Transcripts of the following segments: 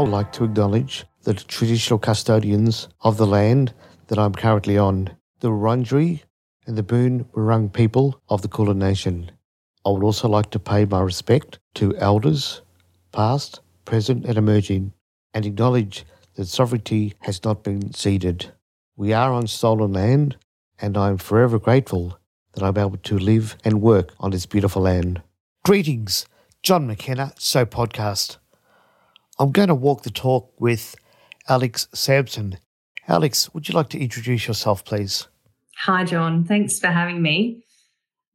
I would like to acknowledge the traditional custodians of the land that I'm currently on, the Wurundjeri and the Boon Wurrung people of the Kulin Nation. I would also like to pay my respect to elders, past, present and emerging, and acknowledge that sovereignty has not been ceded. We are on stolen land, and I am forever grateful that I'm able to live and work on this beautiful land. Greetings, John McKenna, So Podcast. I'm going to walk the talk with Alex Sampson. Alex, would you like to introduce yourself, please? Hi, John. Thanks for having me.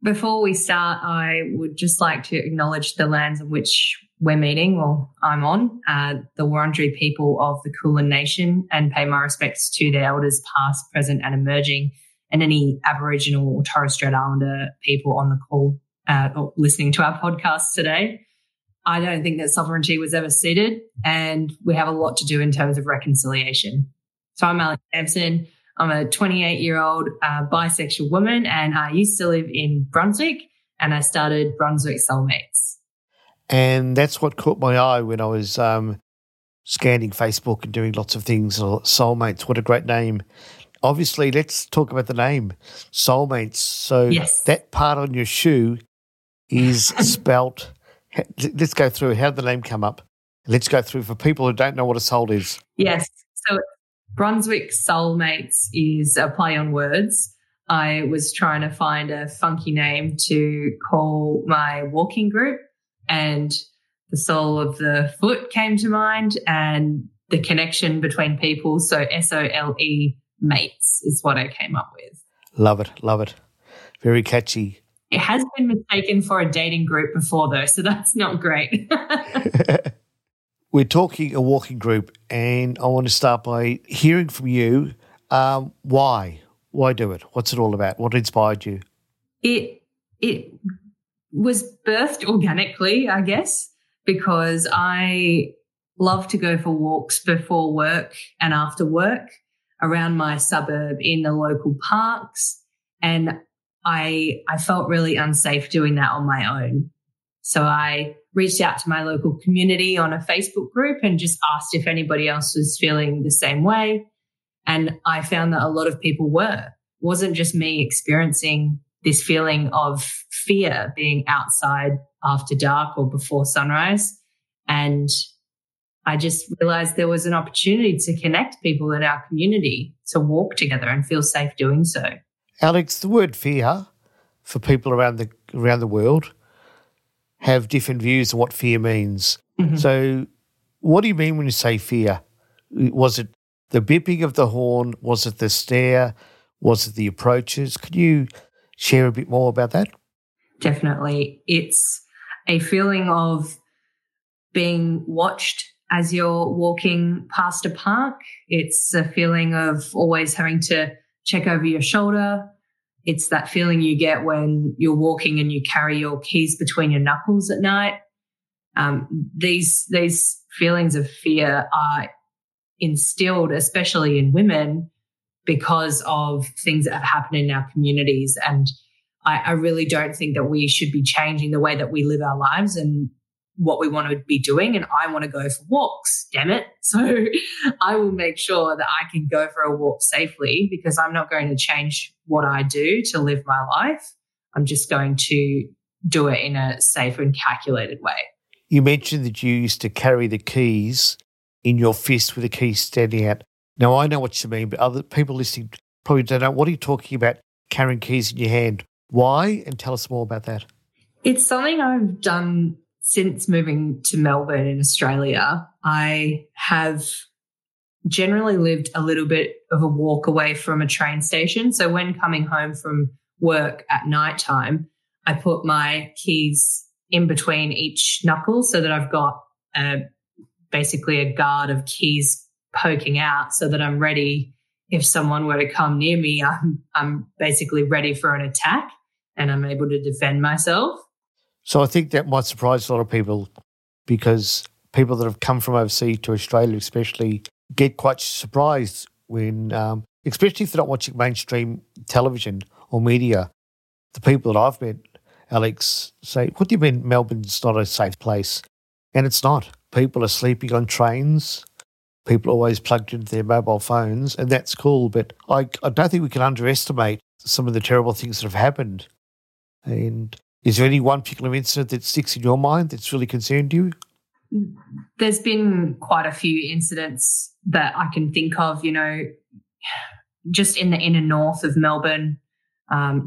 Before we start, I would just like to acknowledge the lands on which we're meeting, or I'm on, the Wurundjeri people of the Kulin Nation, and pay my respects to their elders past, present and emerging, and any Aboriginal or Torres Strait Islander people on the call or listening to our podcast today. I don't think that sovereignty was ever ceded, and we have a lot to do in terms of reconciliation. So I'm Alex Sampson. I'm a 28-year-old bisexual woman, and I used to live in Brunswick, and I started Brunswick Soulmates. And that's what caught my eye when I was scanning Facebook and doing lots of things. Soulmates, what a great name. Obviously, let's talk about the name, Soulmates. So yes, that part on your shoe is spelt. Let's go through how did the name come up. Let's go through for people who don't know what a soul is. Yes. So Brunswick Soulmates is a play on words. I was trying to find a funky name to call my walking group, and the soul of the foot came to mind, and the connection between people. So SOLE mates is what I came up with. Love it, love it. Very catchy. It has been mistaken for a dating group before, though, so that's not great. We're talking a walking group, and I want to start by hearing from you why. Why do it? What's it all about? What inspired you? It was birthed organically, I guess, because I love to go for walks before work and after work around my suburb in the local parks, and I felt really unsafe doing that on my own. So I reached out to my local community on a Facebook group and just asked if anybody else was feeling the same way. And I found that a lot of people were. It wasn't just me experiencing this feeling of fear being outside after dark or before sunrise. And I just realised there was an opportunity to connect people in our community to walk together and feel safe doing so. Alex, the word fear, for people around the world, have different views on what fear means. Mm-hmm. So what do you mean when you say fear? Was it the bipping of the horn? Was it the stare? Was it the approaches? Could you share a bit more about that? Definitely. It's a feeling of being watched as you're walking past a park. It's a feeling of always having to check over your shoulder. It's that feeling you get when you're walking and you carry your keys between your knuckles at night. These feelings of fear are instilled, especially in women, because of things that have happened in our communities. And I really don't think that we should be changing the way that we live our lives and what we want to be doing, and I want to go for walks, damn it. So I will make sure that I can go for a walk safely, because I'm not going to change what I do to live my life. I'm just going to do it in a safe and calculated way. You mentioned that you used to carry the keys in your fist with the keys standing out. Now, I know what you mean, but other people listening probably don't know. What are you talking about, carrying keys in your hand? Why? And tell us more about that. It's something I've done since moving to Melbourne in Australia. I have generally lived a little bit of a walk away from a train station. So when coming home from work at nighttime, I put my keys in between each knuckle so that I've got basically a guard of keys poking out, so that I'm ready. If someone were to come near me, I'm basically ready for an attack, and I'm able to defend myself. So I think that might surprise a lot of people, because people that have come from overseas to Australia especially get quite surprised when, especially if they're not watching mainstream television or media. The people that I've met, Alex, say, what do you mean Melbourne's not a safe place? And it's not. People are sleeping on trains. People are always plugged into their mobile phones, and that's cool. But I don't think we can underestimate some of the terrible things that have happened. And is there any one particular incident that sticks in your mind that's really concerned you? There's been quite a few incidents that I can think of, you know, just in the inner north of Melbourne,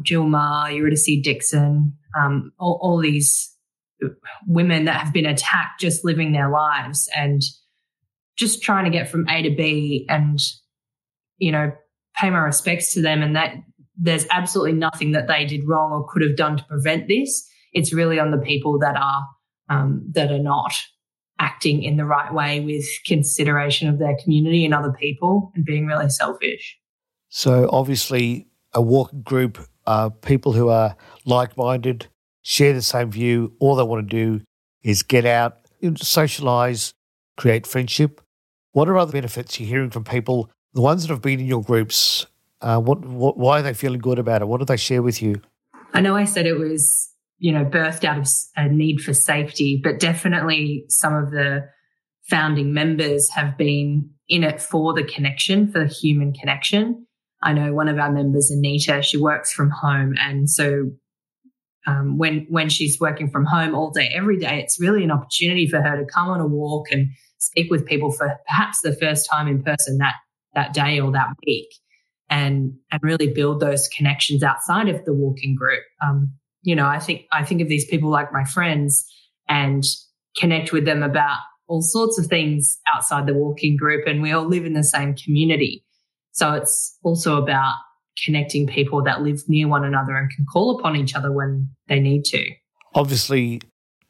Jill Maher, Eurydice Dixon, all these women that have been attacked just living their lives and just trying to get from A to B and, you know, pay my respects to them, and that there's absolutely nothing that they did wrong or could have done to prevent this. It's really on the people that are not acting in the right way with consideration of their community and other people and being really selfish. So obviously a walking group, people who are like-minded, share the same view, all they want to do is get out, socialise, create friendship. What are other benefits you're hearing from people, the ones that have been in your groups? Why are they feeling good about it? What do they share with you? I know I said it was, you know, birthed out of a need for safety, but definitely some of the founding members have been in it for the connection, for the human connection. I know one of our members, Anita, she works from home, and so when she's working from home all day, every day, it's really an opportunity for her to come on a walk and speak with people for perhaps the first time in person that day or that week, and really build those connections outside of the walking group. You know, I think of these people like my friends and connect with them about all sorts of things outside the walking group, and we all live in the same community. So it's also about connecting people that live near one another and can call upon each other when they need to. Obviously,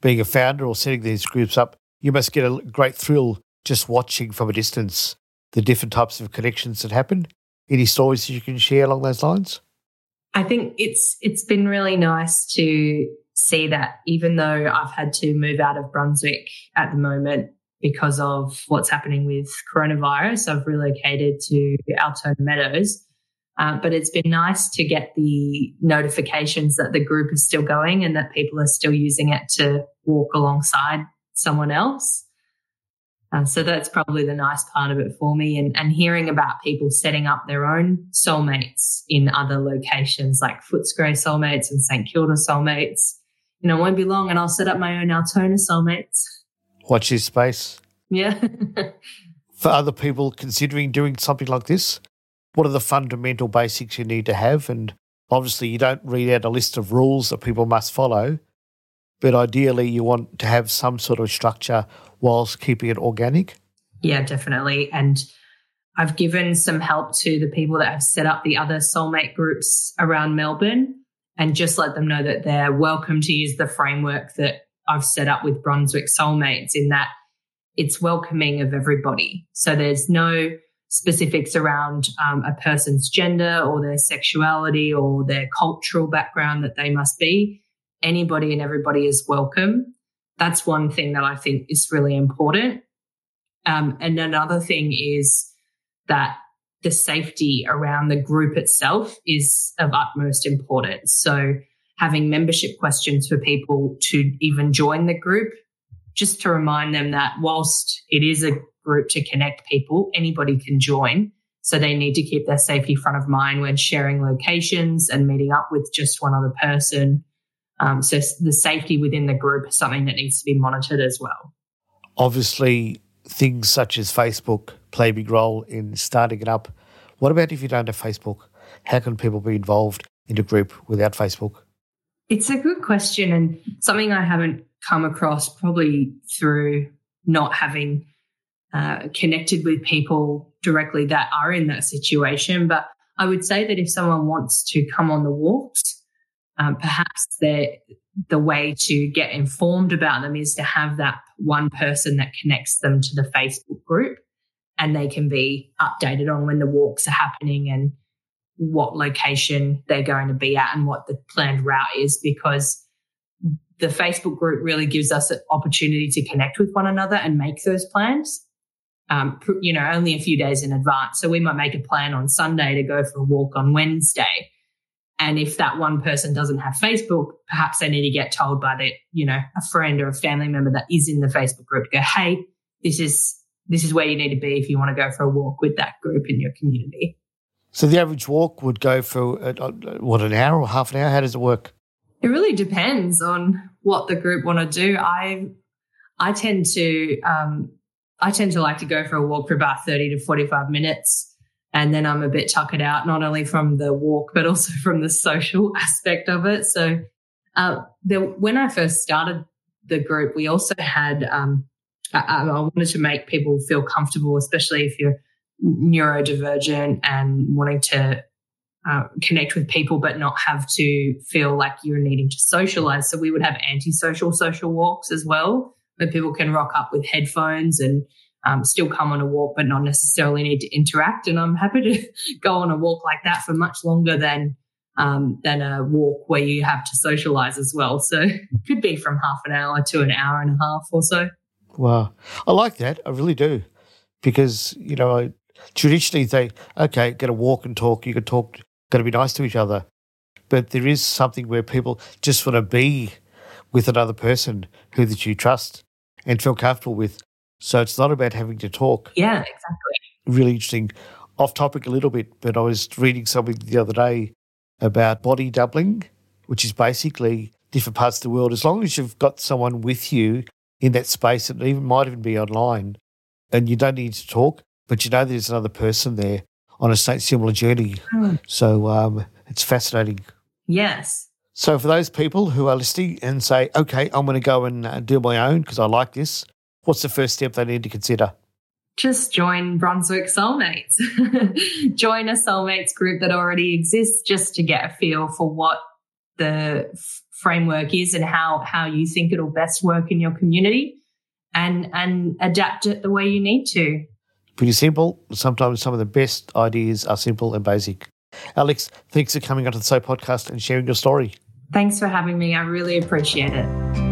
being a founder or setting these groups up, you must get a great thrill just watching from a distance the different types of connections that happen. Any stories you can share along those lines? I think it's been really nice to see that, even though I've had to move out of Brunswick at the moment because of what's happening with coronavirus, I've relocated to Altona Meadows. But it's been nice to get the notifications that the group is still going and that people are still using it to walk alongside someone else. So that's probably the nice part of it for me, and hearing about people setting up their own soulmates in other locations like Footscray Soulmates and St Kilda Soulmates. You know, it won't be long and I'll set up my own Altona Soulmates. Watch this space. Yeah. For other people considering doing something like this, what are the fundamental basics you need to have? And obviously you don't read out a list of rules that people must follow, but ideally you want to have some sort of structure whilst keeping it organic? Yeah, definitely. And I've given some help to the people that have set up the other soulmate groups around Melbourne and just let them know that they're welcome to use the framework that I've set up with Brunswick Soulmates, in that it's welcoming of everybody. So there's no specifics around a person's gender or their sexuality or their cultural background that they must be. Anybody and everybody is welcome. That's one thing that I think is really important. And another thing is that the safety around the group itself is of utmost importance. So having membership questions for people to even join the group, just to remind them that whilst it is a group to connect people, anybody can join. So they need to keep their safety front of mind when sharing locations and meeting up with just one other person. So the safety within the group is something that needs to be monitored as well. Obviously, things such as Facebook play a big role in starting it up. What about if you don't have Facebook? How can people be involved in a group without Facebook? It's a good question, and something I haven't come across probably through not having connected with people directly that are in that situation. But I would say that if someone wants to come on the walks, perhaps the way to get informed about them is to have that one person that connects them to the Facebook group, and they can be updated on when the walks are happening and what location they're going to be at and what the planned route is, because the Facebook group really gives us an opportunity to connect with one another and make those plans, you know, only a few days in advance. So we might make a plan on Sunday to go for a walk on Wednesday. And if that one person doesn't have Facebook, perhaps they need to get told by the, you know, a friend or a family member that is in the Facebook group to go, hey, this is where you need to be if you want to go for a walk with that group in your community. So the average walk would go for, what, an hour or half an hour? How does it work? It really depends on what the group want to do. I tend to like to go for a walk for about 30 to 45 minutes, and then I'm a bit tuckered out, not only from the walk but also from the social aspect of it. So when I first started the group, we also had I wanted to make people feel comfortable, especially if you're neurodivergent and wanting to connect with people but not have to feel like you're needing to socialise. So we would have antisocial social walks as well, where people can rock up with headphones and still come on a walk but not necessarily need to interact. And I'm happy to go on a walk like that for much longer than a walk where you have to socialise as well. So it could be from half an hour to an hour and a half or so. Wow. I like that. I really do, because, you know, traditionally they, okay, get a walk and talk. You can talk, got to be nice to each other. But there is something where people just want to be with another person who that you trust and feel comfortable with. So it's not about having to talk. Yeah, exactly. Really interesting. Off topic a little bit, but I was reading something the other day about body doubling, which is basically different parts of the world. As long as you've got someone with you in that space, and even might even be online, and you don't need to talk, but you know there's another person there on a similar journey. Mm. So it's fascinating. Yes. So for those people who are listening and say, okay, I'm going to go and do my own because I like this, what's the first step they need to consider? Just join Brunswick Soulmates. Join a Soulmates group that already exists, just to get a feel for what the framework is and how you think it'll best work in your community, and adapt it the way you need to. Pretty simple. Sometimes some of the best ideas are simple and basic. Alex, thanks for coming onto the So Podcast and sharing your story. Thanks for having me. I really appreciate it.